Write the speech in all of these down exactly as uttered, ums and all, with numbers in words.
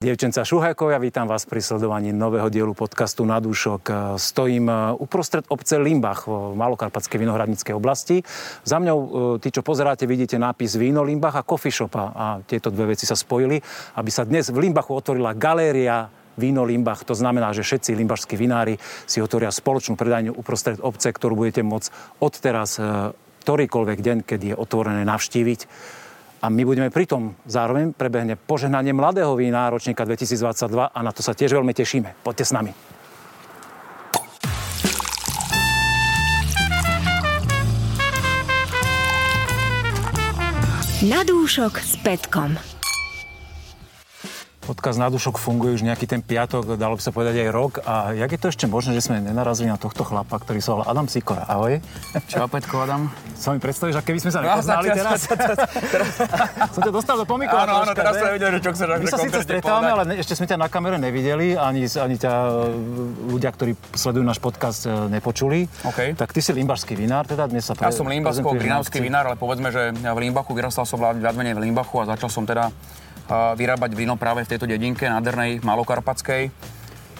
Dievčenca Šuhajkovia, vítam vás pri sledovaní nového dielu podcastu Na dušok. Stojím uprostred obce Limbach v Malokarpatskej vinohradníckej oblasti. Za mňou, tí, čo pozeráte, vidíte nápis Víno Limbach a coffee shopa. A tieto dve veci sa spojili, aby sa dnes v Limbachu otvorila galéria Víno Limbach. To znamená, že všetci limbašskí vinári si otvoria spoločnú predajňu uprostred obce, ktorú budete môcť odteraz ktorýkoľvek deň, keď je otvorené, navštíviť. A my budeme pritom, zároveň prebehne požehnanie mladého vína ročníka dvetisícdvadsaťdva a na to sa tiež veľmi tešíme. Poďte s nami. Na dúšok s Petkom. Odkaz Na dušok funguje už nejaký ten piatok, dalo by sa povedať aj rok. A jak je to ešte možné, že sme nenarazili na tohto chlapa, ktorý sa volá Adam Sikora? Ahoj. Čau, Petko, Adam. Sa mi predstavíš, aké by sme sa nepoznali teraz? Som ťa dostal do pomykova. Áno, áno, teraz sa nevidel, že čo chceš akože konkrétne povedať. My sa síce stretávame, ale ešte sme ťa na kamere nevideli, ani, ani ťa ľudia, ktorí sledujú náš podcast, nepočuli. Okay. Tak ty si limbašský vinár, teda dnes sa pre... Ja som limbašsko-grinavský vinár, ale povedzme, že v Limbachu, vyrastal som v Ladmene v Limbachu a začal som teda vyrábať víno práve v tejto dedinke nádhernej Malokarpatskej.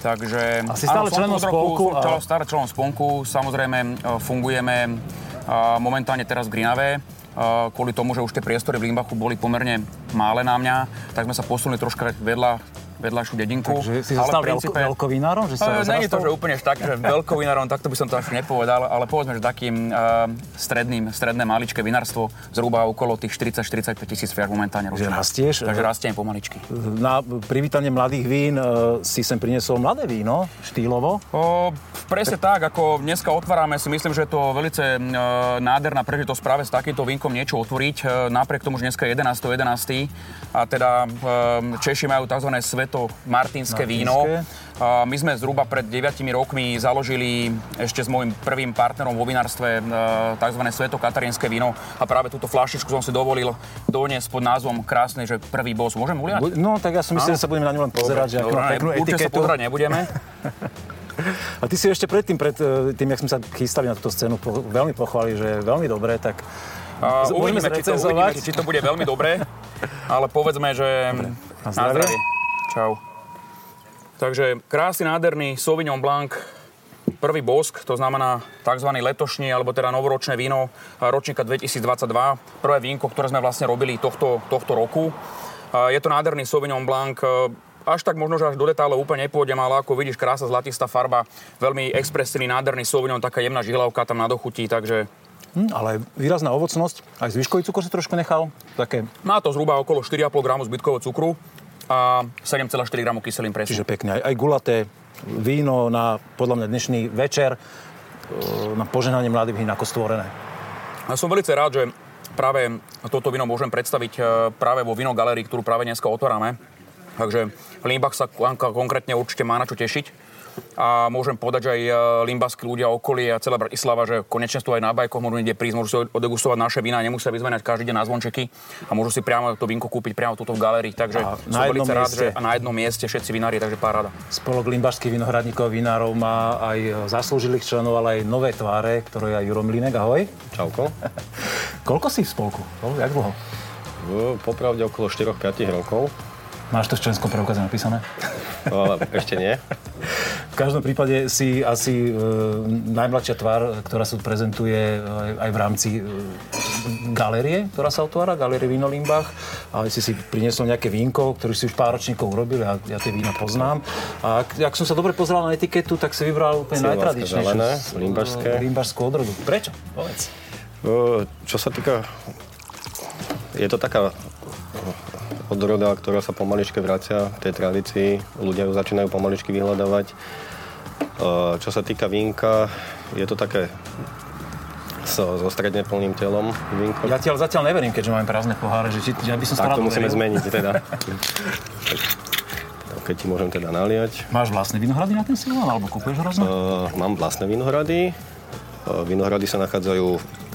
Takže asi stále členom spolku, a... stále členom spolku. Samozrejme fungujeme momentálne teraz v Grinave. Kvôli tomu, že už tie priestory v Limbachu boli pomerne malé na mňa, tak sme sa posunuli troška vedľa vedľajšiu dedinku. Takže si sa stal princípe... veľkovinárom? Že sa nie je to, že úplne tak, že veľkovinárom, takto by som to až nepovedal, ale povedzme, že takým uh, stredným, stredné maličké vinárstvo, zhruba okolo tých štyridsať štyridsaťpäť tisíc fiar momentálne ročne. Rastieš? Takže rastiem pomaličky. Na privítanie mladých vín uh, si sem priniesol mladé víno, štýlovo? O, presne tak, ako dneska otvárame, si myslím, že je to veľce uh, nádherná prežitosť práve s takýmto vínkom niečo otvoriť, uh, napriek tomu, že dneska je jedenásteho jedenásteho a teda uh, Češi majú tzv. Svet to martinské víno. My sme zhruba pred deviatimi rokmi založili ešte s môjim prvým partnerom vo vinárstve tzv. Svetokatarinské víno a práve túto fľašičku som si dovolil doniesť pod názvom krásne, že prvý boss. Môžem uliať? No tak ja som myslel, že sa budeme na ňu len pozerať. Dobre, že dobre, určite sa pozerať nebudeme. A ty si ešte predtým, pred tým, jak sme sa chystali na túto scénu, po, veľmi pochválil, že je veľmi dobré, tak uh, uvidíme, či to, uvidíme, či to bude veľmi dobré, ale povedzme, že dobre. Na zdravie. Čau. Takže krásny, nádherný Sauvignon Blanc, prvý bosk, to znamená tzv. Letošní, alebo teda novoročné víno ročníka dvetisícdvadsaťdva. Prvé vínko, ktoré sme vlastne robili tohto, tohto roku. Je to nádherný Sauvignon Blanc, až tak možno, že až do detálov úplne nepôjdem, ale ako vidíš, krása zlatistá farba, veľmi expresívny, nádherný Sauvignon, taká jemná žihlavka tam na dochutí, takže... Hmm, ale výrazná ovocnosť, aj zvyškový cukor si trošku nechal, také... Má to zhruba okolo štyri a pol gramu zbytkového cukru a sedem celá štyri gramu kyselín presu. Čiže pekne. Aj, aj gulaté víno na, podľa mňa, dnešný večer na požehnanie mladých vín ako stvorené. Ja som veľmi rád, že práve toto víno môžem predstaviť práve vo vinogalérii, ktorú práve dneska otvárame. Takže Limbach sa konkrétne určite má na čo tešiť. A môžem povedať, že aj limbašskí ľudia okolie a celá Bratislava, že konečne sú aj na bajkoch, môžu niekde prísť, môžu si odegustovať naše vína, nemusia vyzmeňať každý deň na zvončeky a môžu si priamo to vínko kúpiť priamo tuto v galérii. Takže a som veľmi rád, že a na jednom mieste všetci vinári, takže paráda. Spolok limbašských vinohradníkov a vinárov má aj zaslúžilých členov, ale aj nové tváre, ktoré je Juro Mlynek. Ahoj. Čauko. Koľko si v spolku? Jak dlho? Popravde okolo štyri až päť rokov. Máš to v členskom preukaze napísané? No, ale ešte nie. V každom prípade si asi e, najmladšia tvár, ktorá sa prezentuje aj, aj v rámci e, galérie, ktorá sa otvára, galérie Víno Limbach. A si si priniesol nejaké vínko, ktoré si už pár ročníkov urobil, ja, ja tie vína poznám. A ak, ak som sa dobre pozeral na etiketu, tak si vybral úplne najtradičnejšiu. Limbašskú odrodu. Prečo? Povedz. O, čo sa týka... Je to taká... odroda, ktorá sa pomaličke vracia v tej tradícii. Ľudia ju začínajú pomaličky vyhľadávať. Čo sa týka vínka, je to také so, so stredne plným telom vínko. Ja tiaľ, zatiaľ neverím, keďže máme prázdne poháre, že, či, že by som stále... Tak to musíme zmeniť teda. Keď ti môžem teda naliať. Máš vlastné vinohrady na ten Silván, alebo kúpuješ hrozné? Uh, mám vlastné vinohrady. Uh, vinohrady sa nachádzajú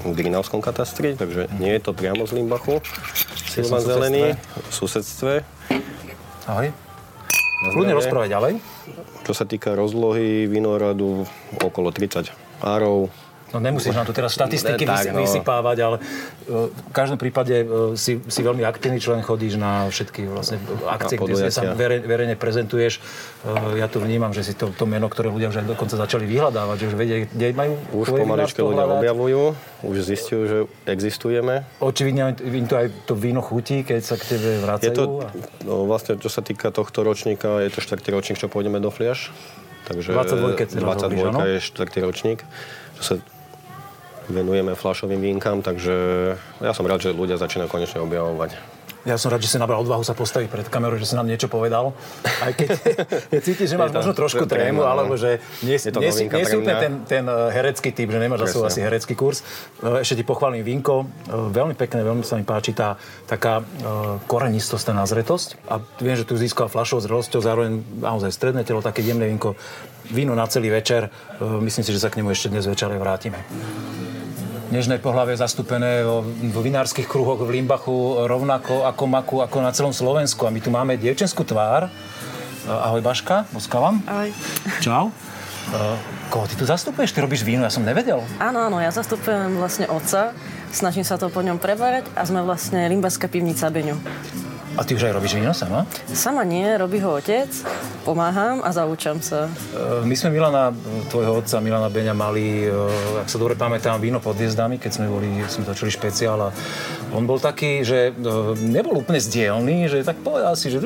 v Grinavskom katastri, takže nie je to priamo z Limbachu. Silván Zelený, v susedstve. Ahoj. Kľudne rozprávať ďalej. Čo sa týka rozlohy vinohradu, okolo tridsať árov. No nemusíš nám tu teraz štatistiky ne, tak, vys- no. vysypávať, ale v každom prípade si, si veľmi aktívny člen, chodíš na všetky vlastne akcie, kde sa verej, verejne prezentuješ. Ja tu vnímam, že si to, to meno, ktoré ľudia už dokonca začali vyhľadávať, že už vedia, kde majú už pomaličky ľudia objavujú, už zistiu, že existujeme. Očividne im to aj to víno chutí, keď sa k tebe vracajú. Je to, no, vlastne, čo sa týka tohto ročníka, je to štvrtý ročník, čo pôjdeme do fliaš. Takže dvadsaťdvojka je štvrtý ročník, čo sa venujeme fľašovým vínkam, takže ja som rád, že ľudia začínajú konečne objavovať. Ja som rád, že si nabral odvahu sa postaviť pred kamerou, že si nám niečo povedal. Aj keď cítiš, že máš možno trošku trému, alebo že nie si úplne ten, ten herecký typ, že nemáš za svoj asi herecký kurz. Ešte ti pochválim vínko. Veľmi pekné, veľmi sa mi páči tá taká korenistosť, tá nazretosť. A viem, že tu získal fľašovou zrelosťou, zároveň naozaj stredné telo, také jemné vínko. Víno na celý večer. Myslím si, že sa k nemu ešte dnes večer vrátime. Nežné pohlavie zastúpené vo vinárskych kruhoch v Limbachu rovnako ako Maku, ako na celom Slovensku. A my tu máme dievčenskú tvár. Ahoj Baška, moskávam. Ahoj. Čau. Koho ty tu zastupuješ? Ty robíš víno, ja som nevedel. Áno, áno, ja zastupujem vlastne otca. Snažím sa to po ňom preberať a sme vlastne Limbavská pivnica Beniu. A ty už aj robíš víno sama? Sama nie, robí ho otec, pomáham a zaučam sa. My sme Milana, tvojho otca, Milana Beňa, mali, ak sa dobre pamätám, víno pod hviezdami, keď sme boli, sme začali špeciál a on bol taký, že nebol úplne zdielný, že tak povedal si, že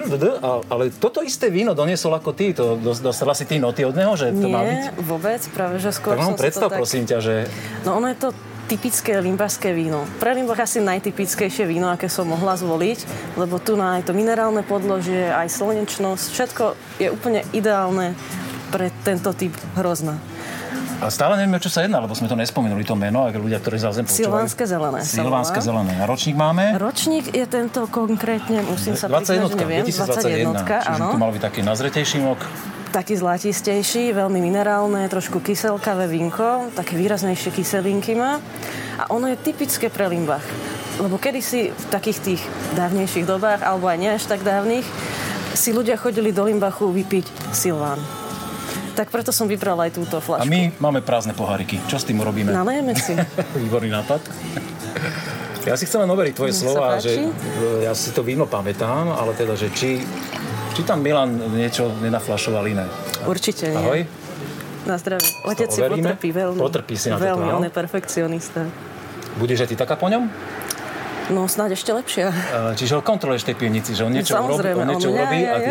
ale toto isté víno doniesol ako ty, to dostala si ty noty od neho, že to má byť? Nie, vôbec, práve, že skôr som sa to tak... Tak vám predstav, prosím ťa, že... No ono je to... typické limbašské víno. Pre Limbach asi najtypickejšie víno, aké som mohla zvoliť, lebo tu na aj to minerálne podložie, aj slnečnosť, všetko je úplne ideálne pre tento typ hrozna. A stále neviem, o čo sa jedná, lebo sme to nespomenuli, to meno, ako ľudia, ktorí zázem počúvajú. Silvánske zelené. Silvánske zelené. A ročník máme? Ročník je tento konkrétne, musím sa priznať, že neviem. dvadsaťjednotka, áno. Čiže to malo byť taký nazretejší mok. Taký zlatistejší, veľmi minerálne, trošku kyselkavé vínko, také výraznejšie kyselinky má. A ono je typické pre Limbach. Lebo kedysi v takých tých dávnejších dobách, alebo aj nie až tak dávnych, si ľudia chodili do Limbachu vypiť Silván. Tak preto som vybrala aj túto fľašku. A my máme prázdne poháriky. Čo s tým urobíme? Nalejeme si. Výborný nápad. Ja si chcem len overiť tvoje slova, že ja si to víno pamätám, ale teda, že či... Či tam Milan niečo nenaflašoval iné? Určite nie. Ahoj. Na zdravie. Otec si potrpí veľmi. Potrpí si na to. Veľmi, on je perfekcionista. Budeš aj ty taká po ňom? No, snáď ešte lepšia. Čiže ho kontroluješ tej pivnici, že on niečo urobí, on niečo urobí a ty...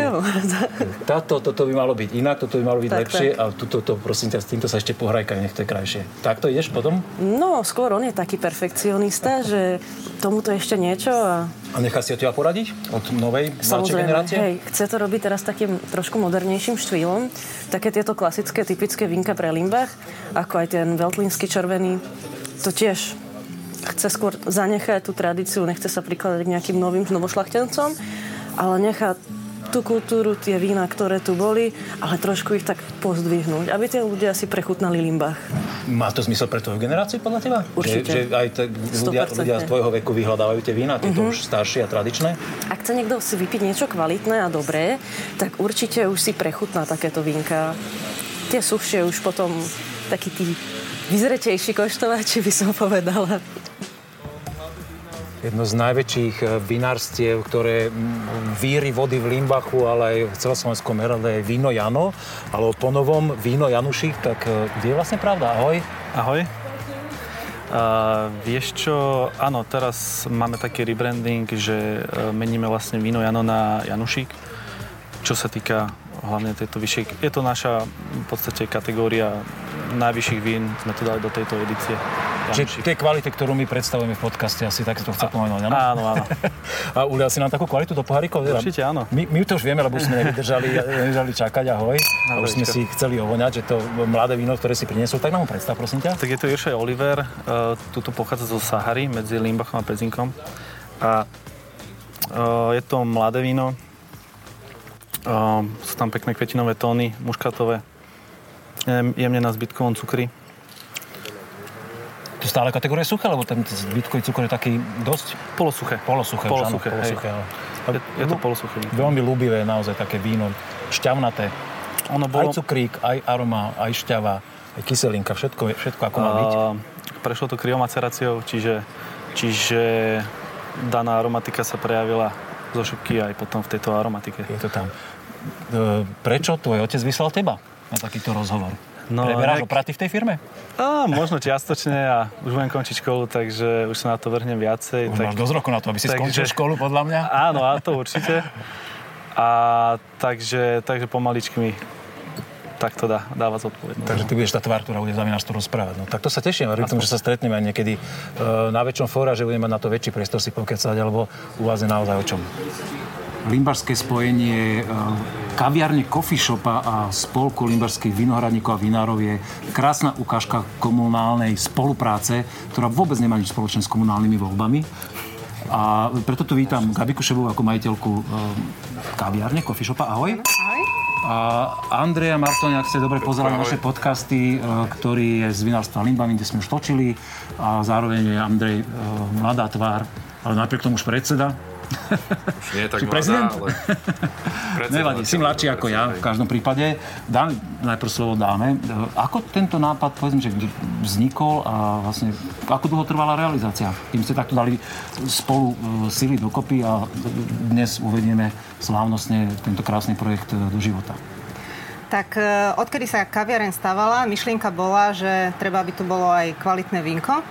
Táto, toto by malo byť inak, toto by malo byť lepšie a tuto, prosím ťa, s týmto sa ešte pohrajkaj, nech to je krajšie. Takto ideš potom? No, skôr on je taký perfekcionista, že tomuto ešte niečo a... A nechá si od teba poradiť? Od novej, mladšej generácie? Hej, chce to robiť teraz takým trošku modernejším štýlom. Také tieto klasické, typické vínka pre Limbach, ako aj ten veltlínsky červený. To tiež chce skôr zanechať tú tradíciu, nechce sa prikladať k nejakým novým novošľachtencom, ale nechá tú kultúru, tie vína, ktoré tu boli, ale trošku ich tak pozdvihnúť, aby tie ľudia si prechutnali Limbach. Má to zmysel pre tvoju generáciu, podľa teba? Určite. Že, že aj t- ľudia, ľudia z tvojho veku vyhľadávajú tie vína, tieto uh-huh. už staršie a tradičné? Ak chce niekto si vypiť niečo kvalitné a dobré, tak určite už si prechutná takéto vínka. Tie suchšie už potom takí tí vyzretejší koštovači, by som povedala. Jedno z najväčších vinárstiev, ktoré víri vody v Limbachu, ale aj v celoslovenskom meradle je Víno Jano, alebo po novom Víno Janušík, tak kde je vlastne pravda? Ahoj. Ahoj. Uh, vieš čo, áno, teraz máme taký rebranding, že meníme vlastne Víno Jano na Janušík, čo sa týka hlavne tejto vyššej. Je to naša v podstate kategória najvyšších vín, sme to dali do tejto edície. Čiže tie kvality, ktorú my predstavujeme v podcaste, asi tak to chcem pomenovať, áno? Áno, áno. A Ulia, si nám takú kvalitu do pohárikov? Určite áno. My, my to už vieme, lebo už sme nevydržali, nevydržali čakať, ahoj. A už sme si chceli ovoňať, že to mladé víno, ktoré si priniesol, tak nám ho predstav, prosím ťa. Tak je to Joshua Oliver, uh, tuto pochádza zo Sahary, medzi Limbachom a Pezinkom. A uh, je to mladé víno, uh, sú tam pekné kvetinové tóny, muškatové, jemne na zbytkovom cukri. To stále kategória suché, lebo ten zbytkový cukor je taký dosť... Polosuché. Polosuché, polosuché, áno, polosuché. Hej. Áno. Je, je to polosuché. Veľmi ľúbivé naozaj také víno. Šťavnaté. Ono bolo... Aj cukrík, aj aroma, aj šťava, aj kyselinka, všetko, všetko ako má byť. Uh, prešlo to kryomaceráciou, čiže, čiže daná aromatika sa prejavila zo šupky aj potom v tejto aromatike. Je to tam. E, prečo tvoj otec vyslal teba na takýto rozhovor? No, Preberáš nejak... opraty v tej firme? No, možno čiastočne a už budem končiť školu, takže už sa na to vrhnem viacej. Už tak... máš dosť rokov na to, aby si tak, skončil že... školu, podľa mňa. Áno, a to určite. A takže, takže pomaličky mi takto dá, dávať zodpovednosť. Takže ty budeš tá tvár, ktorá bude za minástu rozprávať. No, tak to sa teším, verím tomu, že sa stretneme aj niekedy e, na väčšom fóra, že budeme mať na to väčší priestor si pokecať, alebo u vás je naozaj o čom. Limbašské spojenie kaviárne, coffee shopa a spolku limbašských vinohradníkov a vinárov je krásna ukážka komunálnej spolupráce, ktorá vôbec nemá nič spoločné s komunálnymi voľbami. A preto tu vítam Gabiku Šebovú ako majiteľku kaviárne, coffee shopa. Ahoj. Ahoj. A Andreja Martoňa, ak ste dobre pozerali na naše podcasty, ktorý je z vinárstva Limbavin, kde sme už točili. A zároveň je Andrej mladá tvár, ale napriek tomu už predseda. Už nie je tak mladá, ale... Nevadí, si mladší ako ja, v každom prípade. Dáme, najprv slovo dáme. Ako tento nápad, povedzme, že vznikol a vlastne, ako dlho trvala realizácia? Tým ste takto dali spolu sily dokopy a dnes uvedieme slávnostne tento krásny projekt do života. Tak odkedy sa kaviareň stavala, myšlienka bola, že treba, aby tu bolo aj kvalitné vínko.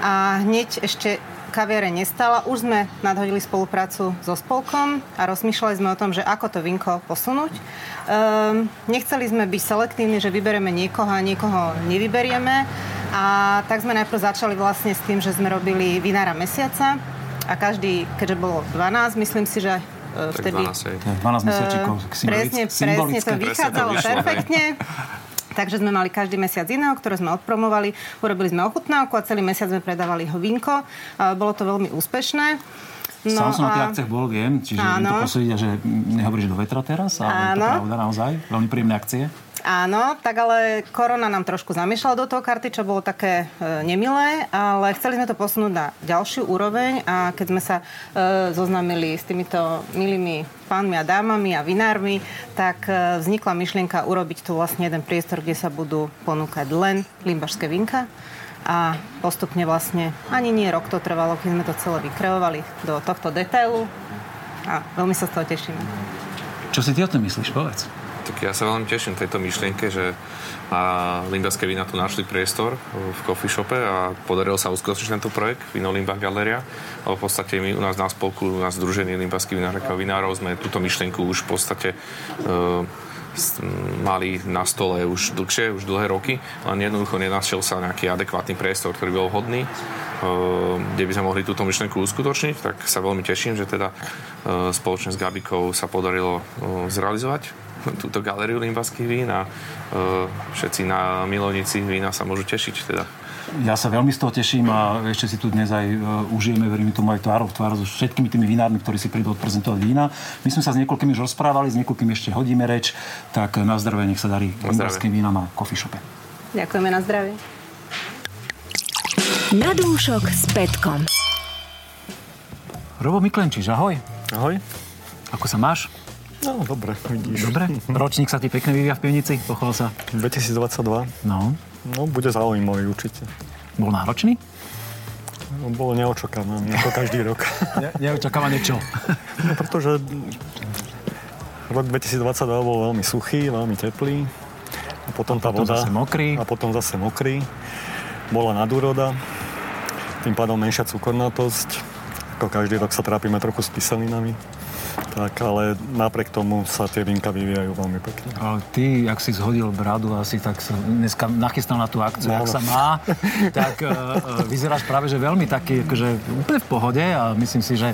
A hneď ešte kaviareň nestala. Už sme nadhodili spoluprácu so spolkom a rozmýšľali sme o tom, že ako to vínko posunúť. Ehm, nechceli sme byť selektívni, že vybereme niekoho a niekoho nevyberieme. A tak sme najprv začali vlastne s tým, že sme robili vinára mesiaca a každý, keďže bolo dvanásť, myslím si, že vtedy... Tak dvanásť mesiačíkov. Presne, presne to vychádzalo perfektne. Takže sme mali každý mesiac iného, ktoré sme odpromovali. Urobili sme ochutnávku a celý mesiac sme predávali ho vínko. Bolo to veľmi úspešné. No, Sám som a... na tých akciách bol, viem. Čiže viem to posúdiť, že nehovoríš do vetra teraz. Ale to pravda naozaj. Veľmi príjemné akcie. Áno, tak ale korona nám trošku zamiešala do toho karty, čo bolo také e, nemilé, ale chceli sme to posunúť na ďalšiu úroveň a keď sme sa e, zoznamili s týmito milými pánmi a dámami a vinármi, tak e, vznikla myšlienka urobiť tu vlastne jeden priestor, kde sa budú ponúkať len limbašské vinka a postupne vlastne ani nie rok to trvalo, keď sme to celé vykreovali do tohto detailu a veľmi sa z toho tešíme. Čo si ty o tom myslíš, povedz? Tak ja sa veľmi teším tejto myšlienke, že limbašské vína tu našli priestor v coffee shope a podarilo sa uskutočniť tento projekt Víno Limbach Galeria. V podstate my u nás na spolku, u nás združení limbašských vinárov a vinárov sme túto myšlienku už v podstate e, mali na stole už dlhšie, už dlhé roky, len jednoducho nenašiel sa nejaký adekvátny priestor, ktorý bol hodný, e, kde by sme mohli túto myšlienku uskutočniť, tak sa veľmi teším, že teda e, spoločne s Gabikou sa podarilo e, zrealizovať túto galériu limbašských vín a e, všetci na milovníci vína sa môžu tešiť teda. Ja sa veľmi z toho teším a ešte si tu dnes aj e, užijeme, verím tomu aj tvárov tvár so všetkými tými vinármi, ktorí si prídu odprezentovať vína. My sme sa s niekoľkými už rozprávali, s niekoľkými ešte hodíme reč, tak na zdravie, nech sa darí limbašským vínam a coffee shope. Ďakujeme, na zdravie. Na dúšok s Petkom. Robo Miklenčíš, ahoj. Ahoj. Ako sa máš? No, dobre, vidíš. Dobre. Ročník sa ti pekne vyvíja v pivnici? Pochvál sa. dvetisícdvadsaťdva. No. No, bude zaujímavý určite. Bol náročný? No, bolo neočakávané, ako každý rok. Ne- neočakávané čo? No, pretože rok dvetisícdvadsaťdva bol veľmi suchý, veľmi teplý. A potom tá voda... A potom zase mokrý. A potom zase mokrý. Bola nadúroda. Tým pádom menšia cukornatosť. Ako každý rok sa trápime trochu s kyselinami. Tak, ale napriek tomu sa tie vínka vyvíjajú veľmi pekne. Ale ty, ak si zhodil bradu asi, tak sa dneska nachystal na tú akciu, no, ak no. sa má, tak uh, vyzeráš práve, že veľmi taký, akože úplne v pohode a myslím si, že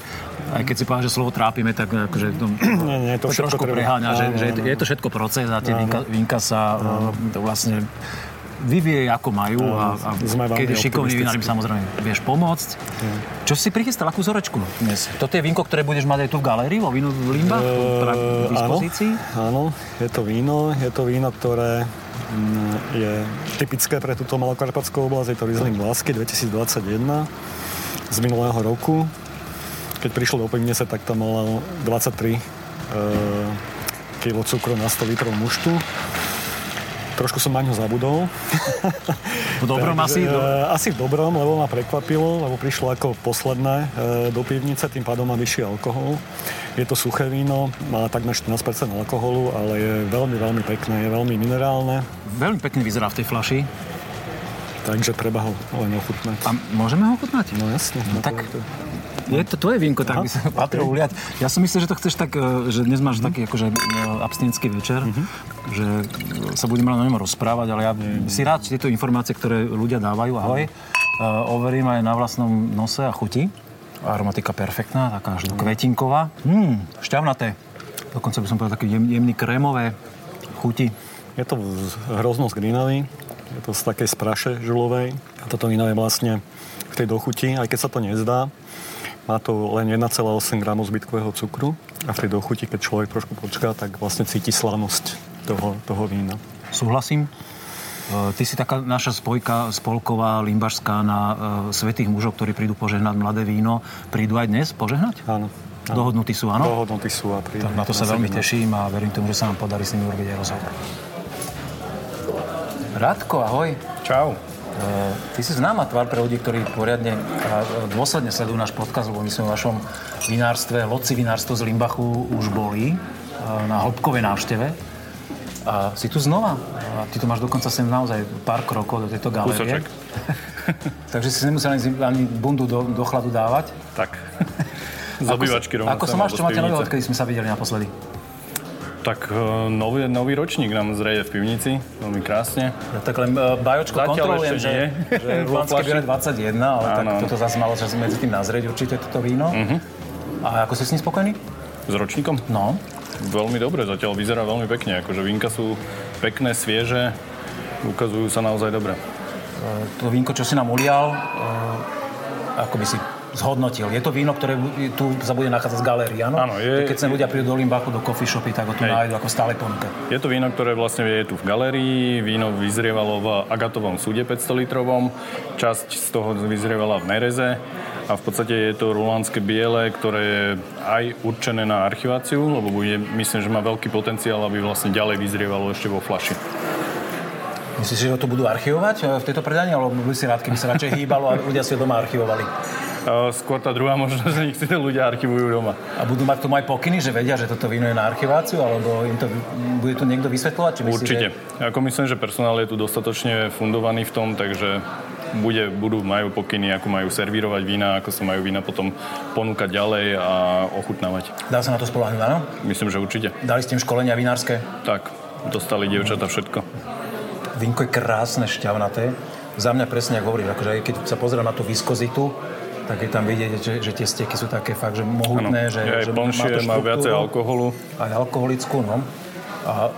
aj keď si povedal, že slovo trápime, tak akože tom, nie, nie, to, to trošku treba. preháňa, no, že, no, že no. je to všetko proces a tie no, vínka, vínka sa no. uh, vlastne vyvie, ako majú a, a keď je šikovný vínar, im samozrejme vieš pomôcť. Mm. Čo si prichystal? Akú zorečku dnes? Toto je vínko, ktoré budeš mať aj tu v galérii, vo vínu v Limbach? Uh, v dispozícii? Áno, áno, je to víno. Je to víno, ktoré m, je typické pre túto Malokarpatskú oblasť. Je to Rizling Vlásky dvetisícdvadsaťjeden z minulého roku. Keď prišlo do pivnice, tak tam malo dvadsaťtri uh, kilo cukru na sto litrov muštu. Trošku som na ňo zabudol. V dobrom asi? Do... Asi v dobrom, lebo ma prekvapilo, lebo prišlo ako posledné do pivnice, tým pádom má vyšší alkohol. Je to suché víno, má takmer štrnásť percent alkoholu, ale je veľmi, veľmi pekné, je veľmi minerálne. Veľmi pekne vyzerá v tej fľaši. Takže treba ho len ochutnať. A môžeme ho ochutnať? No jasne. No, tak je to tvoje vínko, tak by sa patril uliať. Ja som myslel, že to chceš tak, že dnes máš mm. taký akože abstinentský večer, mm-hmm. že sa budeme len o ňom rozprávať, ale ja mm. si rád tieto informácie, ktoré ľudia dávajú, ahoj, uh, overím aj na vlastnom nose a chuti. Aromatika perfektná, taká až mm. kvetinková. Mm, šťavnaté. Dokonca by som povedal také jem, jemný krémové chuti. Je to hroznosť grinavy. Je to z takej spraše žulovej. A toto víno je vlastne v tej dochuti, aj keď sa to nezdá. Má to len jeden celá osem gramu zbytkového cukru. A v tej dochuti, keď človek trošku počká, tak vlastne cíti slanosť toho, toho vína. Súhlasím. E, ty si taká naša spojka spolková, limbašská na e, svätých mužov, ktorí prídu požehnať mladé víno. Prídu aj dnes požehnať? Áno. áno. Dohodnutí sú, áno? Dohodnutí sú a prídu. Tak na to sa veľmi teším a verím tomu, že sa nám podarí s nimi urobiť aj rozhovor. Rádko, ahoj. Čau. Uh, ty si známa tvár pre ľudí, ktorí poriadne a dôsledne sledujú náš podcast, lebo my sme v našom vinárstve, lodci vinárstvo z Limbachu už boli uh, na hĺbkovej návšteve. A uh, si tu znova. Uh, ty to máš dokonca sem naozaj pár krokov do tejto galérie. Kúsoček. Takže si nemusel ani, ani bundu do, do chladu dávať. Tak. Z obývačky rovno. Ako sa máš, čo máte nového, odkedy sme sa videli naposledy? Tak nový, nový ročník nám zrejde v pivnici, veľmi krásne. Ja tak len uh, bajočko kontrolujem, že je Rulandské biele dvadsaťjeden, ale áno. Tak toto zase malo čas medzi tým nazrieť určite toto víno. Uh-huh. A ako si s ním spokojný? S ročníkom? No. Veľmi dobre, zatiaľ vyzerá veľmi pekne, akože vínka sú pekné, svieže, ukazujú sa naozaj dobre. Uh, to vínko, čo si nám ulial, uh, ako by si zhodnotil. Je to víno, ktoré tu sa bude nachádzať z galérie, áno? Áno. Je, keď sa ľudia prídu do Limbachu, do coffee shopy, tak ho tu hej. nájdu ako stále ponuka. Je to víno, ktoré vlastne je tu v galérii. Víno vyzrievalo v agatovom súde päťstolitrovom. Časť z toho vyzrievala v nereze. A v podstate je to rulánske biele, ktoré je aj určené na archiváciu, lebo bude, myslím, že má veľký potenciál, aby vlastne ďalej vyzrievalo ešte vo fľaši. Myslíš, že to budú archivovať v tejto predani, alebo by si rád, keby sa radšej hýbalo a ľudia si doma archivovali? Uh, skôr tá druhá možnosť, že nech si ľudia archivujú doma. A budú mať tomu aj pokyny, že vedia, že toto víno je na archiváciu, alebo im to bude tu niekto vysvetľovať? Či myslí, určite. Že... Ako myslím, že personál je tu dostatočne fundovaný v tom, takže bude, budú, majú pokyny, ako majú servírovať vína, ako sa majú vína potom ponúkať ďalej a ochutnávať. Dá sa na to spoľahnúť, áno? Myslím, že určite. Dali ste im školenia vinárske? Tak, dostali dievčatá všetko. Vínko je krásne, šťavnaté. Za mňa presne, ako hovoríš, akože keď sa pozerám na tú viskozitu, tak je tam vidieť, že, že tie steky sú také fakt, že mohutné, ano, že, aj že plnšie, má to štruktúru. Má viacej alkoholu. Aj alkoholickú, no. A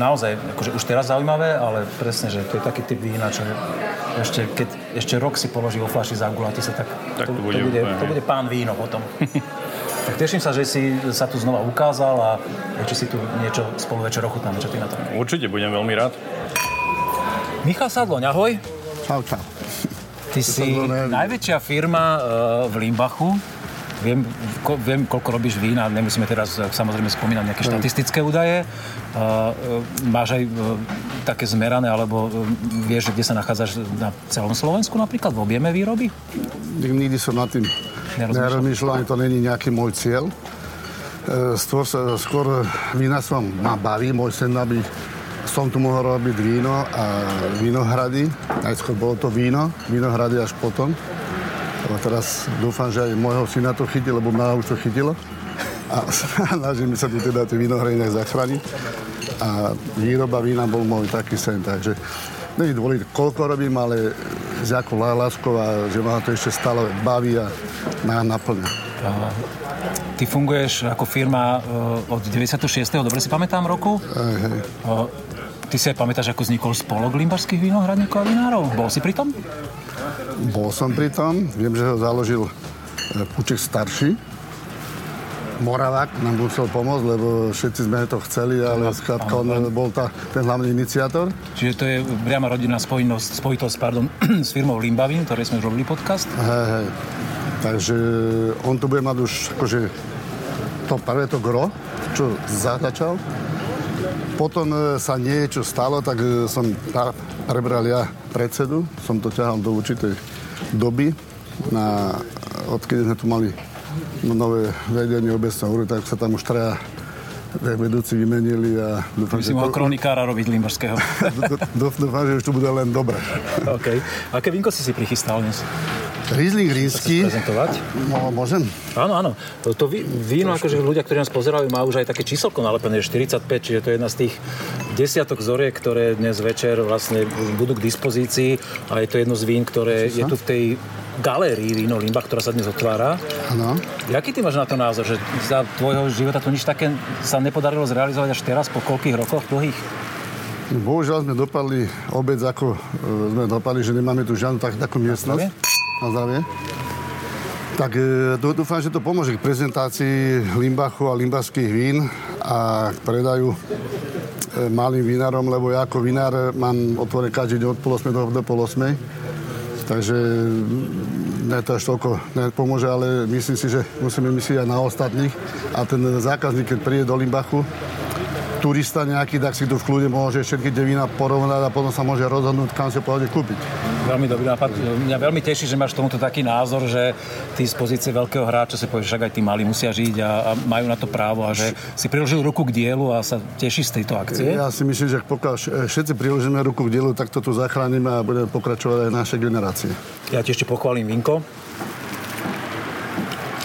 naozaj, akože už teraz zaujímavé, ale presne, že to je taký typ vína, čo ešte, keď ešte rok si položí vo fľaši za guláty sa, tak, tak to, to, bude, to, bude, to bude pán víno potom. Tak teším sa, že si sa tu znova ukázal a či si tu niečo spolu večer ochutnáme, čo ty na to. Určite, budem veľmi rád. Michal Sadloň, ahoj. Čau, čau. Ty si najväčšia firma uh, v Limbachu. Viem, ko, viem, koľko robíš vína. Nemusíme teraz samozrejme spomínať nejaké štatistické údaje. Uh, uh, máš aj uh, také zmerané, alebo uh, vieš, kde sa nachádzaš na celom Slovensku napríklad? V objeme výroby? Nikdy som nad tým nerozmýšľal. To není nejaký môj cieľ. Uh, skôr, skôr vína som ma baví. Môj sen aby som tu mohol robiť víno a vinohrady. Najskôr bolo to víno, vinohrady až potom. Ale teraz dúfam, že aj môjho syna to chytí, lebo ma už to chytilo. A snažím sa tu teda tie vinohrady nejak zachrániť. A výroba vína bol môj taký sen, takže neviem dôležité, koľko robím, ale s jakou láskou a že ma to ešte stále baví a ma naplňa. Ty funguješ ako firma od deväťdesiatšesť. Dobre si pamätám roku? Hej, hej. Ty si aj pamätáš, ako vznikol spolok limbašských vinohradníkov a vinárov? Bol si pri tom? Bol som pri tom. Viem, že ho založil Púček starší. Moravák nám musel pomôcť, lebo všetci sme to chceli, ale skrátka on bol tá, ten hlavný iniciátor. Čiže to je priama rodinná spojitosť pardon, s firmou Limbavin, ktorej sme už robili podcast. Hej, hej. Takže on tu bude mať už akože to prvé to gro, čo začal. Potom sa niečo stalo, tak som prebral ja predsedu. Som to ťahal do určitej doby. Na, odkedy sme tu mali nové vedenie obecného úradu, tak sa tam už traja vedúci vymenili a dúfam, že... By si mohol kronikára robiť limbašského. Dúfam, že už tu bude len dobre. OK. Aké vínko si si prichystal dnes? Rizling Vlásky. No, môžem? Áno, áno. To, to ví, víno, akože ľudia, ktorí nás pozerajú, má už aj také číselko nalepené, štyridsaťpäť, čiže to je jedna z tých desiatok zoriek, ktoré dnes večer vlastne budú k dispozícii a je to jedno z vín, ktoré je tu v tej galérii Víno Limbach, ktorá sa dnes otvára. Áno. Jaký ty máš na to názor, že za tvojho života to nič také sa nepodarilo zrealizovať až teraz po koľkých rokoch dlhých? Bohužiaľ sme dopadli obec, ako sme dopadli, že nemáme tu žiadnu tak, takú miestnosť. Na zdravie. Tak dúfam, že to pomôže k prezentácii Limbachu a limbachských vín a k predaju malým vinárom, lebo ja ako vinár mám otvorené každý deň od pol osmej do, do pol osmej. Takže ne to až toľko nepomôže, ale myslím si, že musíme myslieť aj na ostatných. A ten zákazník, keď príde do Limbachu, turista nejaký, tak si tu v kľude môže všetky tie vína porovnať a potom sa môže rozhodnúť, kam si pôjde kúpiť. Veľmi dobrý nápad. Mňa veľmi teší, že máš tomuto taký názor, že ty z pozície veľkého hráča si povieš, však aj tí mali musia žiť a, a majú na to právo a že si priložil ruku k dielu a sa teší z tejto akcie. Ja si myslím, že pokiaľ všetci priložíme ruku k dielu, tak to tu zachránime a budeme pokračovať aj naše generácie. Ja ti ešte pochválim vínko.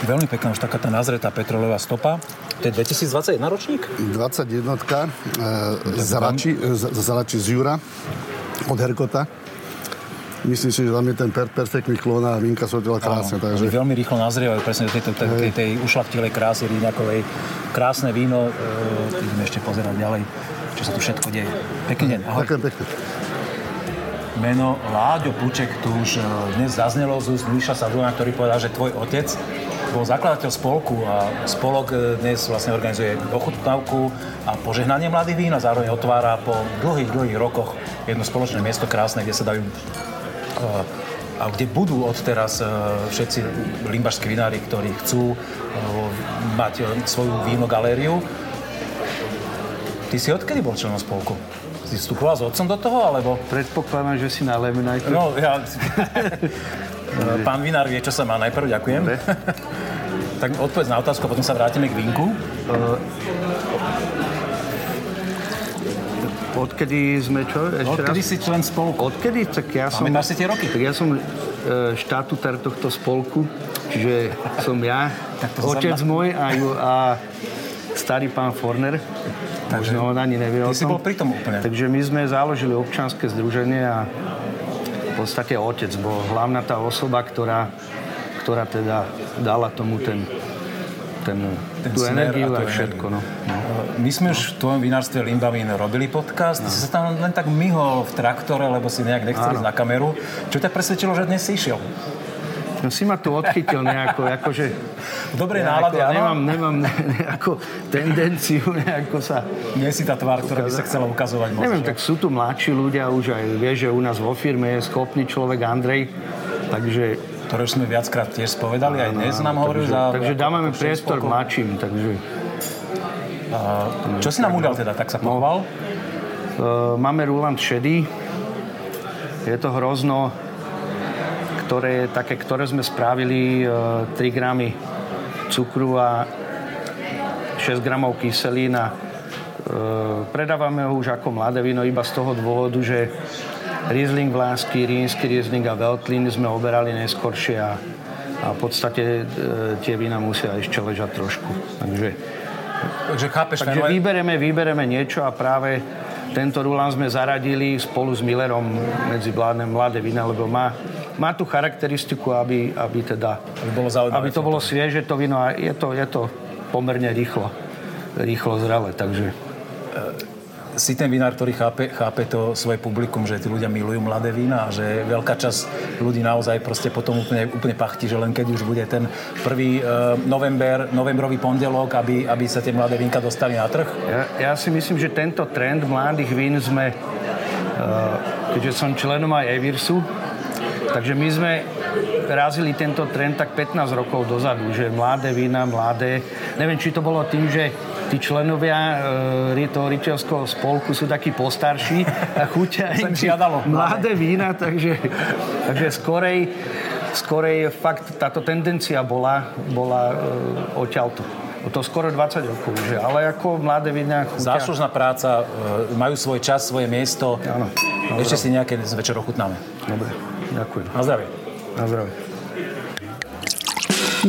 Veľmi pekná, už taká tá nazretá petrolejová stopa. To je dvetisícdvadsaťjeden ročník? dvadsaťjednotka zalačí z Jura od Herkota. Myslím si, že tam je ten per- perfektný klón a vínka sú teda krásne. Áno, takže... veľmi rýchlo nazrievajú presne do tejto tej, tej ušlachtilej krásy rýňakovej. Krásne víno. E, ideme ešte pozerať ďalej, čo sa tu všetko deje. Pekný deň, ahoj. Pekný, pekný. Meno Láďo Púček tu už dnes zaznelo z úst Miša Sadloňa, ktorý povedal, že tvoj otec bol zakladateľ spolku a spolok dnes vlastne organizuje ochutnávku a požehnanie mladých vín a zároveň otvára po dlhých, dlhých rokoch jedno spoločné miesto krásne, kde sa dajú a kde budú odteraz všetci limbašskí vinári, ktorí chcú mať svoju vínogalériu. Ty si odkedy bol členom spolku? Ty vstupoval s otcom do toho, alebo? Predpokladám, že si na Lemonade. No, ja... Pán vinár vie, čo sa má. Najprv ďakujem. Tak odpovedz na otázku, potom sa vrátime k vínku. Odkedy sme čo? Ešte Odkedy raz? Si člen spolku? Odkedy? Tak ja som... Pamätáš si tie roky? Tak ja som štatutár tohto spolku, čiže som ja, otec môj a, a starý pán Forner. Takže možno on ani nevie o tom. Ty si bol pri tom úplne. Takže my sme založili občianske združenie a v podstate otec bol hlavná tá osoba, ktorá, ktorá teda dala tomu ten, ten, ten tú energiu a, a všetko. No. No. My sme no. už v tvojom vinárstve Limbavin robili podcast. No. Ty si sa tam len tak myhol v traktore, lebo si nejak nechcel ísť na kameru. Čo ťa presvedčilo, že dnes si išiel? No si ma tu odchytil nejako, akože... Dobre nálade, áno? Nemám, nemám nejakú tendenciu nejako sa... Nie si tá tvár, ktorá by sa chcela ukazovať. Neviem, že? Tak sú tu mladší ľudia už aj, vieš, že u nás vo firme je schopný človek Andrej, takže... Ktoré už sme viackrát tiež spovedali, aj dnes nám hovoril za... Takže dávame priestor mladším, takže... A, čo si nám udal teda, tak sa pohoval? No, máme Ruland šedý, je to hrozno... Ktoré, také, ktoré sme spravili e, tri gramy cukru a šesť gramov kyselín a e, predávame ho už ako mladé víno iba z toho dôvodu, že Rizling Vlásky, rínsky Rizling a Weltlin sme oberali neskoršie a, a v podstate e, tie vína musia ešte ležať trošku. Takže, takže, chápeš, takže ten... vybereme, vybereme niečo a práve tento Ruland sme zaradili spolu s Millerom medzi vládne mladé vína, lebo má Má tu charakteristiku, aby, aby, teda, aby, bolo aby to bolo svieže to víno a je to, je to pomerne rýchlo, rýchlo zrelé, takže... Si ten vinár, ktorý chápe, chápe to svoje publikum, že tí ľudia milujú mladé vína a že veľká časť ľudí naozaj proste potom úplne, úplne pachtí, že len keď už bude ten prvý november, novembrový pondelok, aby, aby sa tie mladé vínka dostali na trh? Ja, ja si myslím, že tento trend mladých vín sme... Keďže som členom aj Evirsu, takže my sme razili tento trend tak pätnásť rokov dozadu, že mladé vína, mladé... Neviem, či to bolo tým, že tí členovia e, toho rybčiarskeho spolku sú takí postarší a chutia im mladé vína, takže, takže skorej, skorej fakt táto tendencia bola, bola e, odtiaľto. To skoro dvadsať rokov, že? Ale ako mladé vidňa... Chuťa... Záslužná práca, majú svoj čas, svoje miesto. Áno. Ešte si nejaké večer ochutnáme. Dobre, ďakujem. Na zdravie. Na zdravie.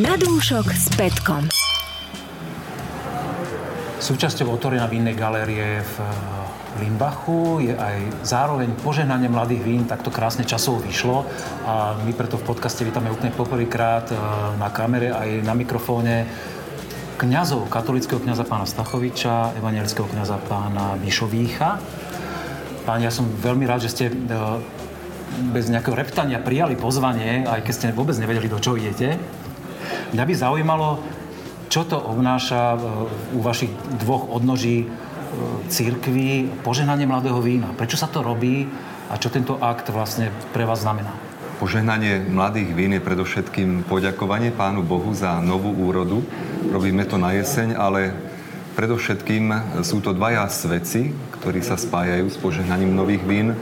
Na dúšok s Petkom. Súčasťou otvorenia Vínnej galérie v Limbachu je aj zároveň požehnanie mladých vín, tak to krásne časov vyšlo a my preto v podcaste vítame úplne poprvýkrát na kamere aj na mikrofóne kňazov, katolického kňaza pána Stachoviča, evangelického kňaza pána Mišovícha. Pán, ja som veľmi rád, že ste e, bez nejakého reptania prijali pozvanie, aj keď ste vôbec nevedeli, do čo idete. Mňa by zaujímalo, čo to obnáša e, u vašich dvoch odnoží e, cirkvi požehnanie mladého vína. Prečo sa to robí a čo tento akt vlastne pre vás znamená? Požehnanie mladých vín je predovšetkým poďakovanie Pánu Bohu za novú úrodu. Robíme to na jeseň, ale predovšetkým sú to dvaja svetci, ktorí sa spájajú s požehnaním nových vín.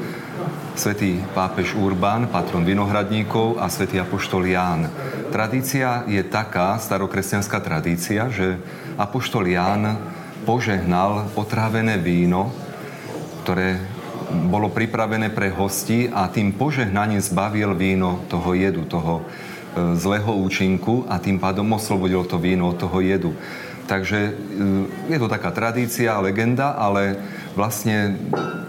Svätý pápež Urbán, patron vinohradníkov, a svätý apoštol Ján. Tradícia je taká, starokresťanská tradícia, že apoštol Ján požehnal otrávené víno, ktoré bolo pripravené pre hostí, a tým požehnaním zbavil víno toho jedu, toho zlého účinku, a tým pádom oslobodil to víno od toho jedu. Takže je to taká tradícia, legenda, ale vlastne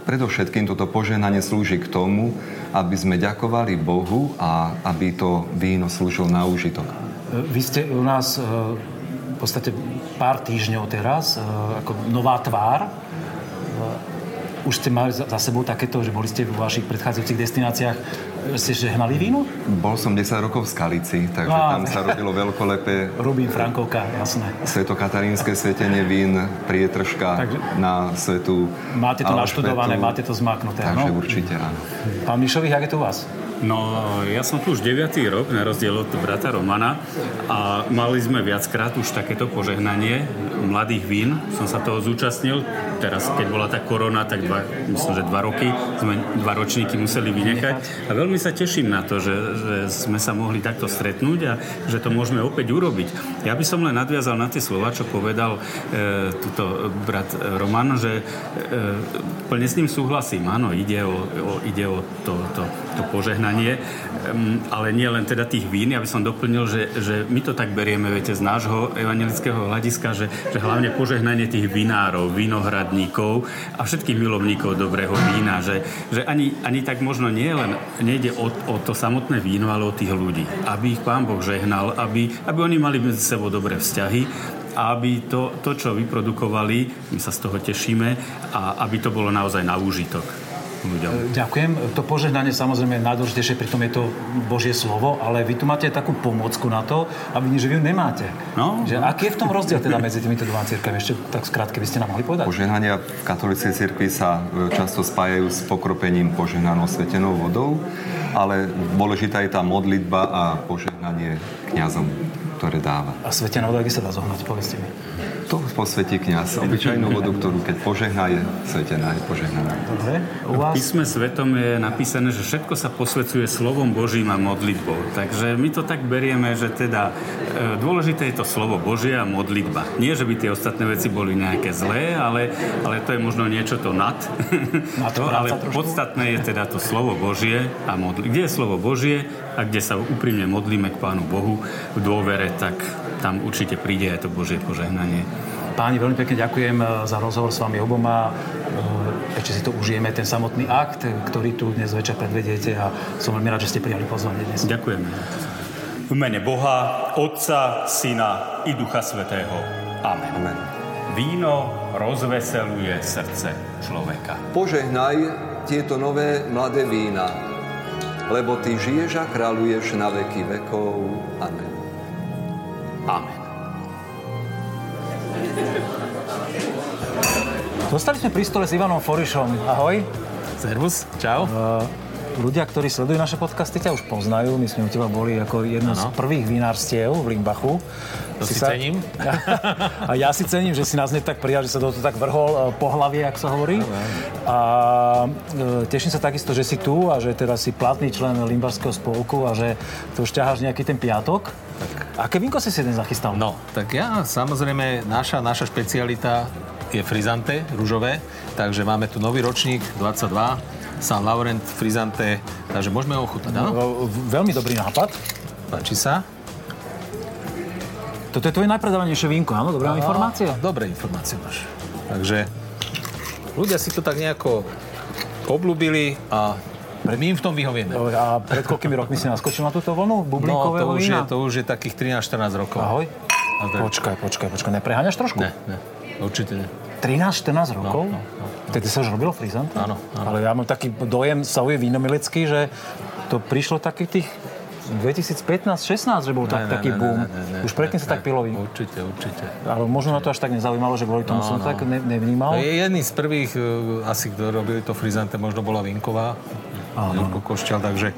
predovšetkým toto požehnanie slúži k tomu, aby sme ďakovali Bohu a aby to víno slúžilo na úžitok. Vy ste u nás v podstate pár týždňov teraz ako nová tvár. Už ste mali za sebou takéto, že boli ste v vašich predchádzajúcich destináciách, ste žehnali víno? Bol som desať rokov v Skalici, takže no, tam sa robilo veľkolepé... Rubín, Frankovka, jasné. Svetokatarinské svetenie vín, prietržka takže, na svetu... Máte to naštudované, máte to zmáknuté, takže no? Určite áno. Pán Mišových, jak je to u vás? No, ja som tu už deviaty rok, na rozdiel od brata Romana, a mali sme viackrát už takéto požehnanie mladých vín. Som sa toho zúčastnil. Teraz, keď bola tá korona, tak dva, myslím, že dva roky sme dva ročníky museli vynechať. A veľmi sa teším na to, že, že sme sa mohli takto stretnúť a že to môžeme opäť urobiť. Ja by som len nadviazal na tie slova, čo povedal e, tuto brat Roman, že e, plne s ním súhlasím. Áno, ide o, o, ide o to, to, to požehnanie. Nie, ale nie len teda tých vín. Ja by som doplnil, že, že my to tak berieme, viete, z nášho evangelického hľadiska, že, že hlavne požehnanie tých vinárov, vinohradníkov a všetkých milovníkov dobrého vína, že, že ani, ani tak možno nie len nejde o, o to samotné víno, ale o tých ľudí. Aby ich Pán Boh žehnal, aby, aby oni mali medzi sebou dobré vzťahy, a aby to, to, čo vyprodukovali, my sa z toho tešíme, a aby to bolo naozaj na úžitok. Ľuďom. Ďakujem. To požehnanie samozrejme je najdôležitejšie, pritom je to Božie slovo, ale vy tu máte takú pomôcku na to, aby nič vy nemáte. No. Že, aký je v tom rozdiel teda medzi týmito dvoma cirkvami? Ešte tak skrátke by ste nám mohli povedať. Požehnania v katolíckej cirkvi sa často spájajú s pokropením požehnanou svetenou vodou, ale dôležitá je tá modlitba a požehnanie kňazom, ktoré dáva. A svetená voda, kde sa dá zohnať? Povedzte mi. To posvetí kňaz. Obyčajnú vodu, ktorú keď požehná, je svetená, je požehnaná. Dobre. U vás? V písme svetom je napísané, že všetko sa posvecuje slovom Božím a modlitbou. Takže my to tak berieme, že teda e, dôležité je to slovo Božie a modlitba. Nie, že by tie ostatné veci boli nejaké zlé, ale, ale to je možno niečo to nad. Na to, ale trošku? Podstatné je teda to slovo Božie a modlitba. Kde je slovo Božie a kde sa úprimne modlíme k Pánu Bohu v dôvere, tak tam určite príde aj to Božie požehnanie. Páni, veľmi pekne ďakujem za rozhovor s vami oboma. Ešte si to užijeme, ten samotný akt, ktorý tu dnes večer predvediete, a som veľmi rád, že ste prijali pozvanie dnes. Ďakujeme. V mene Boha, Otca, Syna i Ducha Svätého. Amen. Amen. Víno rozveseluje srdce človeka. Požehnaj tieto nové mladé vína, lebo Ty žiješ a kráľuješ na veky vekov. Amen. Amen. Zostali sme pri stole s Ivanom Forišom. Ahoj. Servus. Čau. ľudia, ktorí sledujú naše podcasty, ťa už poznajú. My sme u teba boli ako jedno ano. z prvých vinárstiev v Limbachu. To si, si sa... cením. A ja si cením, že si nás hneď tak prijal, že sa do toho tak vrhol po hlavie, jak sa hovorí. A teším sa takisto, že si tu a že teda si platný člen Limbašského spolku a že tu už ťaháš nejaký ten piatok. Tak. Aké vínko si si jeden zachystal? No, tak ja, samozrejme, naša, naša špecialita je frizante, ružové, takže máme tu nový ročník, dvadsaťdva, San Laurent, frizante, takže môžeme ho ochutnať, áno? No, veľmi dobrý nápad. Páči sa. Toto je tvoje najpredávanejšie vínko, áno? Dobrá no, informácia? Dobré informácie máš. Takže ľudia si to tak nejako obľúbili a my im v tom vyhovieme. A pred koľkými rokmi si naskočil na túto vlnu bublíkového no, vína? No, to už je takých trinásť štrnásť rokov. Ahoj. Počkaj, počkaj, počkaj. Nepreháňaš trošku? Ne, ne. Určite nie. trinásť štrnásť rokov? No, no, no. Tedy sa už robilo frizante? Áno, áno. Ale ja mám taký dojem, sa uje vínomilický, že to prišlo takých tých dvetisícpätnásť šestnásť, že bol ne, tak, ne, taký ne, boom. Ne, ne, už predtým ne, sa ne, tak pilo víno. Určite, určite. Ale možno určite. Na to až tak nezaujímalo, že kvôli tomu no, som no. tak ne, nevnímal. Je jedný z prvých, asi kto robili to frizante, možno bola Vinková. Jurko Košťal, takže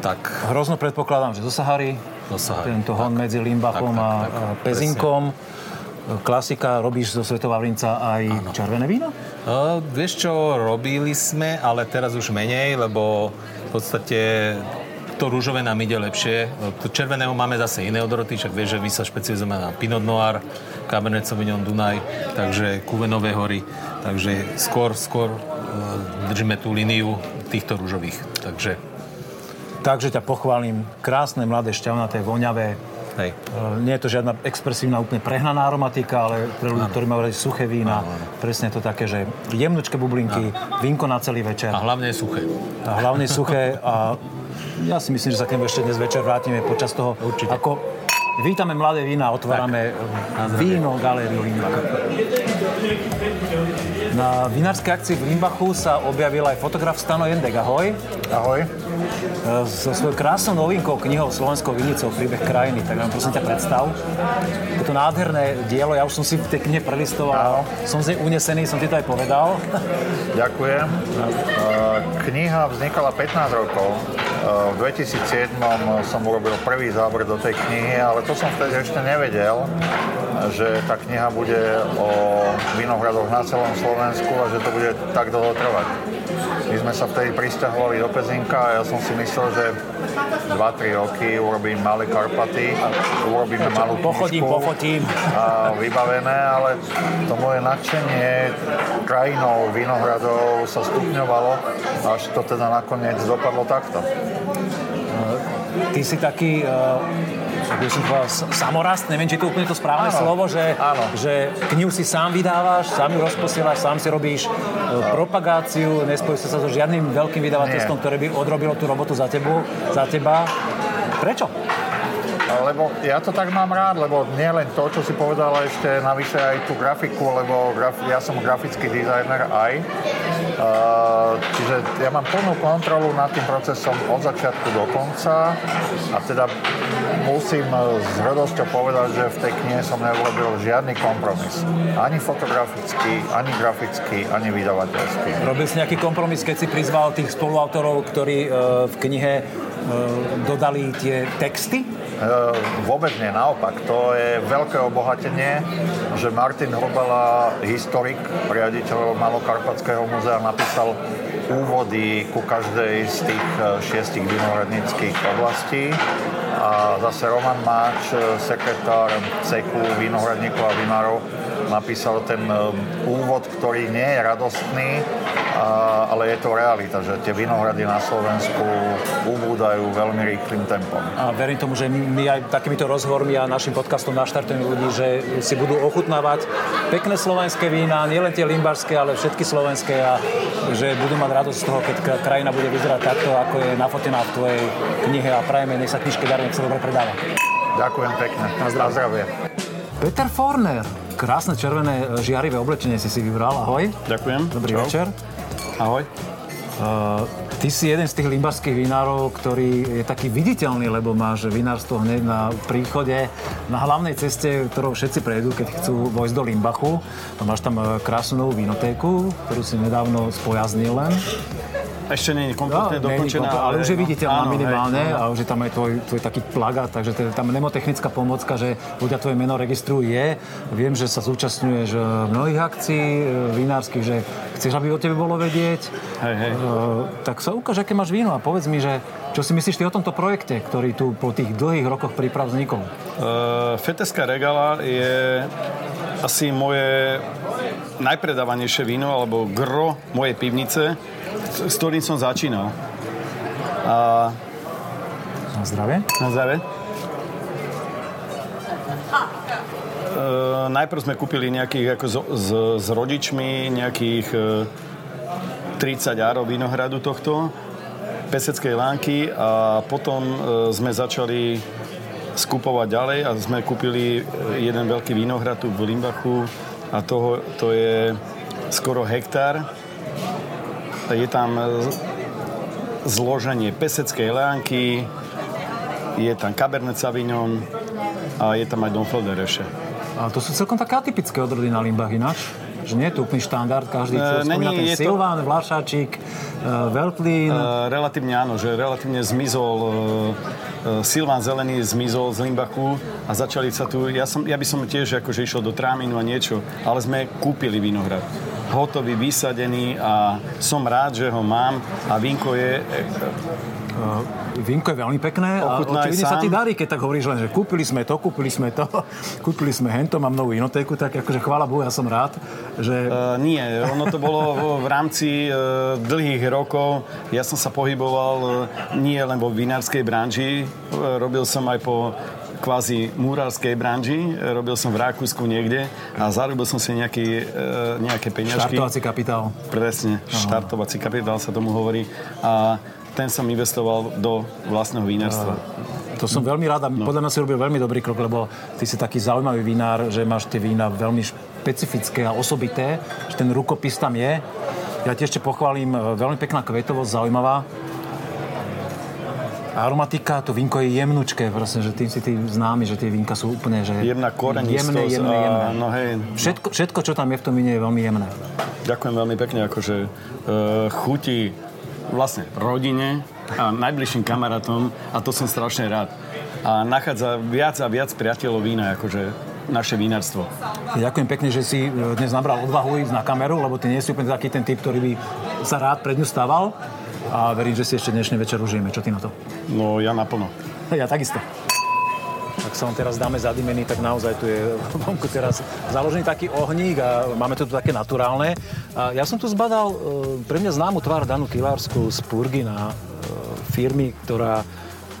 tak... Hrozno predpokladám, že zo Sahary, do Sahary tento hon tak, medzi Limbachom tak, tak, tak, a Pezinkom. Klasika, robíš zo Svetovavrinca aj ano. červené víno? Uh, vieš čo, robili sme, ale teraz už menej, lebo v podstate to rúžové nám ide lepšie. To červeného máme zase iné odroty, však vieš, že my sa špecializujeme na Pinot Noir, Cabernet Sauvignon Dunaj, takže Cuvenové hory, takže skôr, skôr držíme tú líniu týchto rúžových, takže... Takže ťa pochválim. Krásne, mladé, šťavnaté, voňavé. Hej. Nie je to žiadna expresívna, úplne prehnaná aromatika, ale pre ľudí, ktorí majú radi suché vína, áno, áno. presne to také, že jemnučké bublinky, áno. vínko na celý večer. A hlavne je suché. A hlavne je suché a ja si myslím, že sa k nemu ešte dnes večer vrátime počas toho, určite. Ako vítame mladé vína, otvárame víno galériu Limbach. Na vinárskej akcii v Limbachu sa objavil aj fotograf Stano Jendek. Ahoj. Ahoj. So svojou krásnou novinkou knihou Slovenskou vinicou príbeh krajiny. Tak vám prosím ťa predstav. Je to nádherné dielo. Ja už som si v tej knihe prelistoval. Aho. Som z nej unesený, som ti to aj povedal. Ďakujem. Kniha vznikala pätnásť rokov. V dvetisícsedem som urobil prvý záber do tej knihy, ale to som vtedy ešte nevedel, že tá kniha bude o vinohradoch na celom Slovensku a že to bude tak dlho trvať. My sme sa vtedy prisťahovali do Pezinka a ja som si myslel, že dva tri roky urobím Malé Karpaty, urobíme malú pochodím, knižku pochodím. A vybavené, ale to moje nadšenie krajinou vinohradov sa stupňovalo, až to teda nakoniec dopadlo takto. Ty si taký... Uh... samorast, neviem, či to úplne to správne áno, slovo, že, že knihu si sám vydávaš, sám ju rozposielaš, sám si robíš áno. propagáciu, nespojíš sa so žiadnym veľkým vydavateľstvom, ktoré by odrobilo tú robotu za, tebu, za teba. Prečo? Lebo ja to tak mám rád, lebo nie len to, čo si povedal, ešte navyše aj tú grafiku, lebo graf, ja som grafický dizajner aj. Uh, čiže ja mám plnú kontrolu nad tým procesom od začiatku do konca a teda musím s hrdosťou povedať, že v tej knihe som neurobil žiadny kompromis. Ani fotografický, ani grafický, ani vydavateľský. Robil si nejaký kompromis, keď si prizval tých spoluautorov, ktorí uh, v knihe uh, dodali tie texty? Uh, vôbec nie, naopak. To je veľké obohatenie, že Martin Hrubala, historik, riaditeľ Malokarpatského múzea, napísal úvody ku každej z tých šiestich vinohradníckych oblastí. A zase Roman Máč, sekretár cechu vinohradníkov a vinárov, napísal ten úvod, ktorý nie je radostný, ale je to realita, že tie vinohrady na Slovensku ubúdajú veľmi rýchlym tempom. A verím tomu, že my aj takýmito rozhovormi a našim podcastom naštartujeme ľudí, že si budú ochutnávať pekné slovenské vína, nielen tie limbašské, ale všetky slovenské a že budú mať radosť z toho, keď krajina bude vyzerať takto, ako je nafotená v tvojej knihe a prajeme, nech sa knižke darí, nech sa dobre predáva. Ďakujem pekne. Na zdravie. Na zdravie. Peter Forner, krásne červené žiarivé oblečenie si si vybral. Ahoj. Ďakujem. Dobrý Čau. Večer. Ahoj. Uh, ty si jeden z tých limbašských vinárov, ktorý je taký viditeľný, lebo máš vinárstvo hneď na príchode, na hlavnej ceste, ktorou všetci prejdú, keď chcú vojsť do Limbachu. Máš tam krásnu novú vinotéku, ktorú si nedávno spojaznil len. Ešte nie je kompletne no, dokončená, nie, ale, ale už je viditeľná no, minimálne hej, a už je tam aj tvoj, tvoj taký plagát, takže to je tam mnemotechnická pomôcka, že ľudia tvoje meno registrujú je. Viem, že sa zúčastňuješ mnohých akcií vinárskych, že chceš, aby o tebe bolo vedieť. Hej, hej. Tak sa ukáž, aké máš víno a povedz mi, že čo si myslíš ty o tomto projekte, ktorý tu po tých dlhých rokoch príprav vznikol? Uh, Feteska regala je asi moje najpredávanejšie víno, alebo gro mojej pivnice, s ktorým som začínal. A... Na zdravie. Na zdravie. Uh, najprv sme kúpili nejakých, ako z, z, s rodičmi, nejakých uh, tridsať árov vinohradu tohto, Peseckej Lánky, a potom e, sme začali skupovať ďalej a sme kúpili jeden veľký vínohrad tu v Limbachu a toho, to je skoro hektár. Je tam zloženie Peseckej Lánky, je tam Cabernet Sauvignon a je tam aj Domfelder ešte. Ale to sú celkom také atypické odrody na Limbach ináč. Že nie je to úplný štandard, každý chce spomínať ten Silván, to... Vlášačík, uh, Weltlin. Uh, relatívne áno, že relatívne zmizol, uh, uh, Silván zelený zmizol z Limbachu a začali sa tu, ja, som, ja by som tiež akože išiel do Tráminu a niečo, ale sme kúpili vinohrad. Hotový, vysadený a som rád, že ho mám a vínko je... Uh, Vínko je veľmi pekné a očividne sa ti darí, keď tak hovoríš len, že kúpili sme to, kúpili sme to, kúpili sme hento, mám novú inotéku, tak akože chvála Bohu, ja som rád, že... Uh, nie, ono to bolo v rámci uh, dlhých rokov, ja som sa pohyboval uh, nie len vo vinárskej branži, uh, robil som aj po kvázi múrarskej branži, uh, robil som v Rakúsku niekde a zarobil som si nejaký, uh, nejaké peňažky. Štartovací kapitál. Presne, Aha. štartovací kapitál sa tomu hovorí a ten som investoval do vlastného vinárstva. To som veľmi rád a podľa mňa si robil veľmi dobrý krok, lebo ty si taký zaujímavý vinár, že máš tie vína veľmi špecifické a osobité, že ten rukopis tam je. Ja ti ešte pochválim, veľmi pekná kvetovosť, zaujímavá. Aromatika, to vínko je jemnučké, proste, že tým si tým známy, že tie vínka sú úplne, že... Jemná korenistosť. Jemné, jemné, jemné. No hej, no. Všetko, všetko, čo tam je v tom víne, je veľmi jemné. Ďakujem veľmi pekne, akože e, chutí vlastne rodine a najbližším kamarátom a to som strašne rád. A nachádza viac a viac priateľov vína, akože naše vinárstvo. Ďakujem pekne, že si dnes nabral odvahu ísť na kameru, lebo ty nie si úplne taký ten typ, ktorý by sa rád pred ňu stával a verím, že si ešte dnešný večer užijeme. Čo ty na to? No, ja naplno. Ja takisto. Ak sa vám teraz dáme za dymeny, tak naozaj tu je vonku teraz založený taký ohník a máme to tu také naturálne. A ja som tu zbadal e, pre mňa známu tvár Danu Kilársku z Purgina, e, firmy, ktorá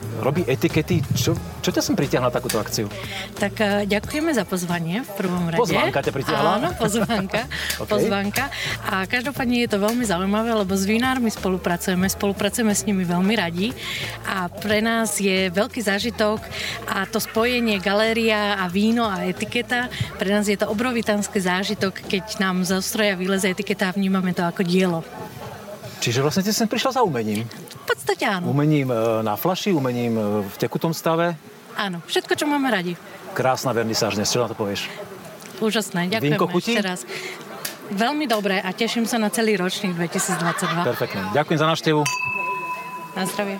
robí etikety. Čo, čo ťa som pritiahla takúto akciu? Tak ďakujeme za pozvanie v prvom rade. Pozvánka ťa pritiahla? Áno, pozvánka. Okay. Pozvánka. A každopádne je to veľmi zaujímavé, lebo s vinármi spolupracujeme, spolupracujeme s nimi veľmi radi a pre nás je veľký zážitok a to spojenie galéria a víno a etiketa, pre nás je to obrovitánsky zážitok, keď nám z ostroja vyleze etiketa a vnímame to ako dielo. Čiže vlastne ty sem prišla za umením? V podstate áno. Umením na flaši, umením v tekutom stave? Áno, všetko, čo máme radi. Krásna vernisáž dnes, čo na to povieš? Úžasné, ďakujem ešte raz. Veľmi dobré a teším sa na celý ročník dvetisícdvadsaťdva. Perfektne, ďakujem za návštevu. Na zdravie.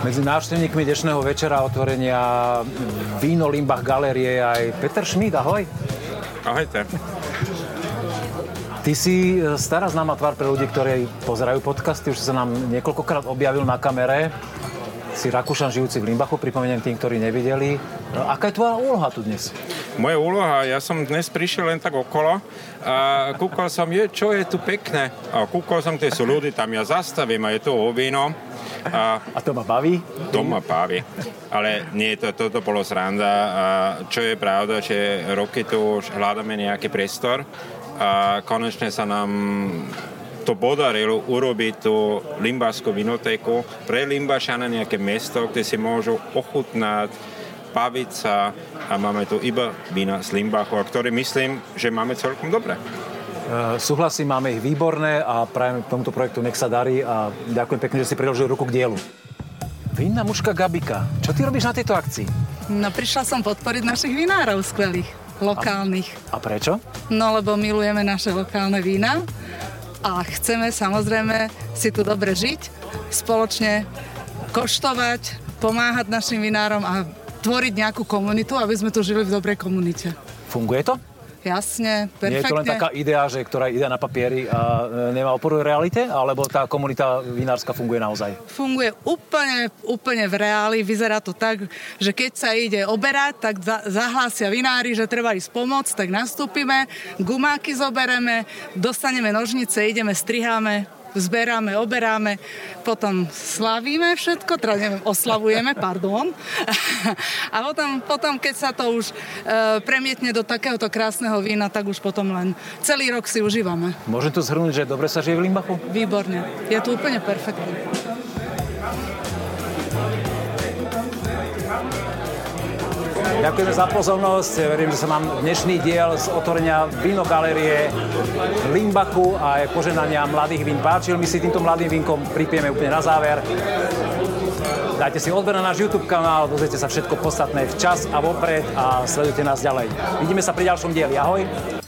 Medzi návštevníkmi dnešného večera otvorenia Víno Limbach galérie aj Peter Šmíd, ahoj. Ahojte. Ty si stará známa tvár pre ľudí, ktorí pozerajú podcasty. Už sa nám niekoľkokrát objavil na kamere. Si Rakúšan žijúci v Limbachu, pripomeniem tým, ktorí nevideli. No, aká je tvoja úloha tu dnes? Moja úloha? Ja som dnes prišiel len tak okolo a kúkal som, je, čo je tu pekné. A kúkal som, tie sú ľudí, tam ja zastavím a je tu o víno. A, a to ma baví? To ma baví. Ale nie, to, toto bolo sranda. A čo je pravda, že roky tu už hľadáme nejaký priestor. A konečne sa nám to podarilo urobiť tú limbavskú vinotéku pre Limbašana, nejaké mesto, kde si môžu ochutnať, baviť sa a máme tu iba vína z Limbachu, a ktoré myslím, že máme celkom dobre. Uh, súhlasím, máme ich výborné a prajem tomuto projektu nech sa darí a ďakujem pekne, že si priložil ruku k dielu. Vinná mužka Gabika, čo ty robíš na tejto akcii? No prišla som podporiť našich vinárov skvelých. Lokálnych. A, a prečo? No, lebo milujeme naše lokálne vína a chceme samozrejme si tu dobre žiť, spoločne koštovať, pomáhať našim vinárom a tvoriť nejakú komunitu, aby sme tu žili v dobrej komunite. Funguje to? Jasne, perfektne. Nie je to len taká idea, že, ktorá ide na papieri a nemá oporu v realite? Alebo tá komunita vinárska funguje naozaj? Funguje úplne, úplne v reáli. Vyzerá to tak, že keď sa ide oberať, tak za- zahlásia vinári, že treba ísť pomôcť, tak nastúpime, gumáky zobereme, dostaneme nožnice, ideme, striháme, zberáme, oberáme, potom slavíme všetko, teda neviem, oslavujeme, pardon. A potom, potom keď sa to už e, premietne do takéhoto krásneho vína, tak už potom len celý rok si užívame. Môžem tu zhrnúť, že dobre sa žije v Limbachu? Výborne. Je to úplne perfektné. Ďakujeme za pozornosť. Verím, že sa mám dnešný diel z otvorenia vínogalérie v Limbachu a požehnania mladých vín páčil. My si týmto mladým vínkom pripijeme úplne na záver. Dajte si odber na náš YouTube kanál, dozviete sa všetko podstatné včas a vopred a sledujte nás ďalej. Vidíme sa pri ďalšom dieli. Ahoj!